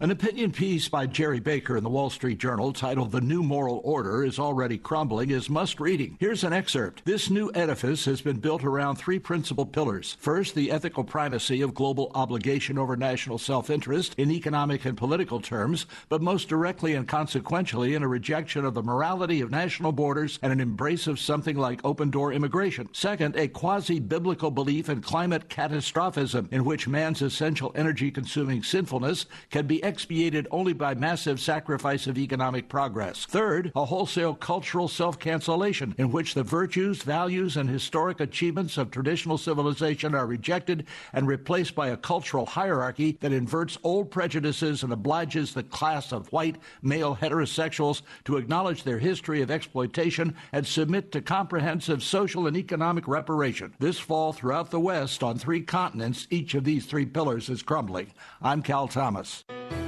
An opinion piece by Jerry Baker in the Wall Street Journal titled "The New Moral Order Is Already Crumbling" is must-reading. Here's an excerpt. This new edifice has been built around three principal pillars. First, the ethical primacy of global obligation over national self-interest in economic and political terms, but most directly and consequentially in a rejection of the morality of national borders and an embrace of something like open-door immigration. Second, a quasi-biblical belief in climate catastrophism, in which man's essential energy-consuming sinfulness can be expiated only by massive sacrifice of economic progress. Third, a wholesale cultural self-cancellation in which the virtues, values, and historic achievements of traditional civilization are rejected and replaced by a cultural hierarchy that inverts old prejudices and obliges the class of white male heterosexuals to acknowledge their history of exploitation and submit to comprehensive social and economic reparation. This fall, throughout the West, on three continents, each of these three pillars is crumbling. I'm Cal Thomas.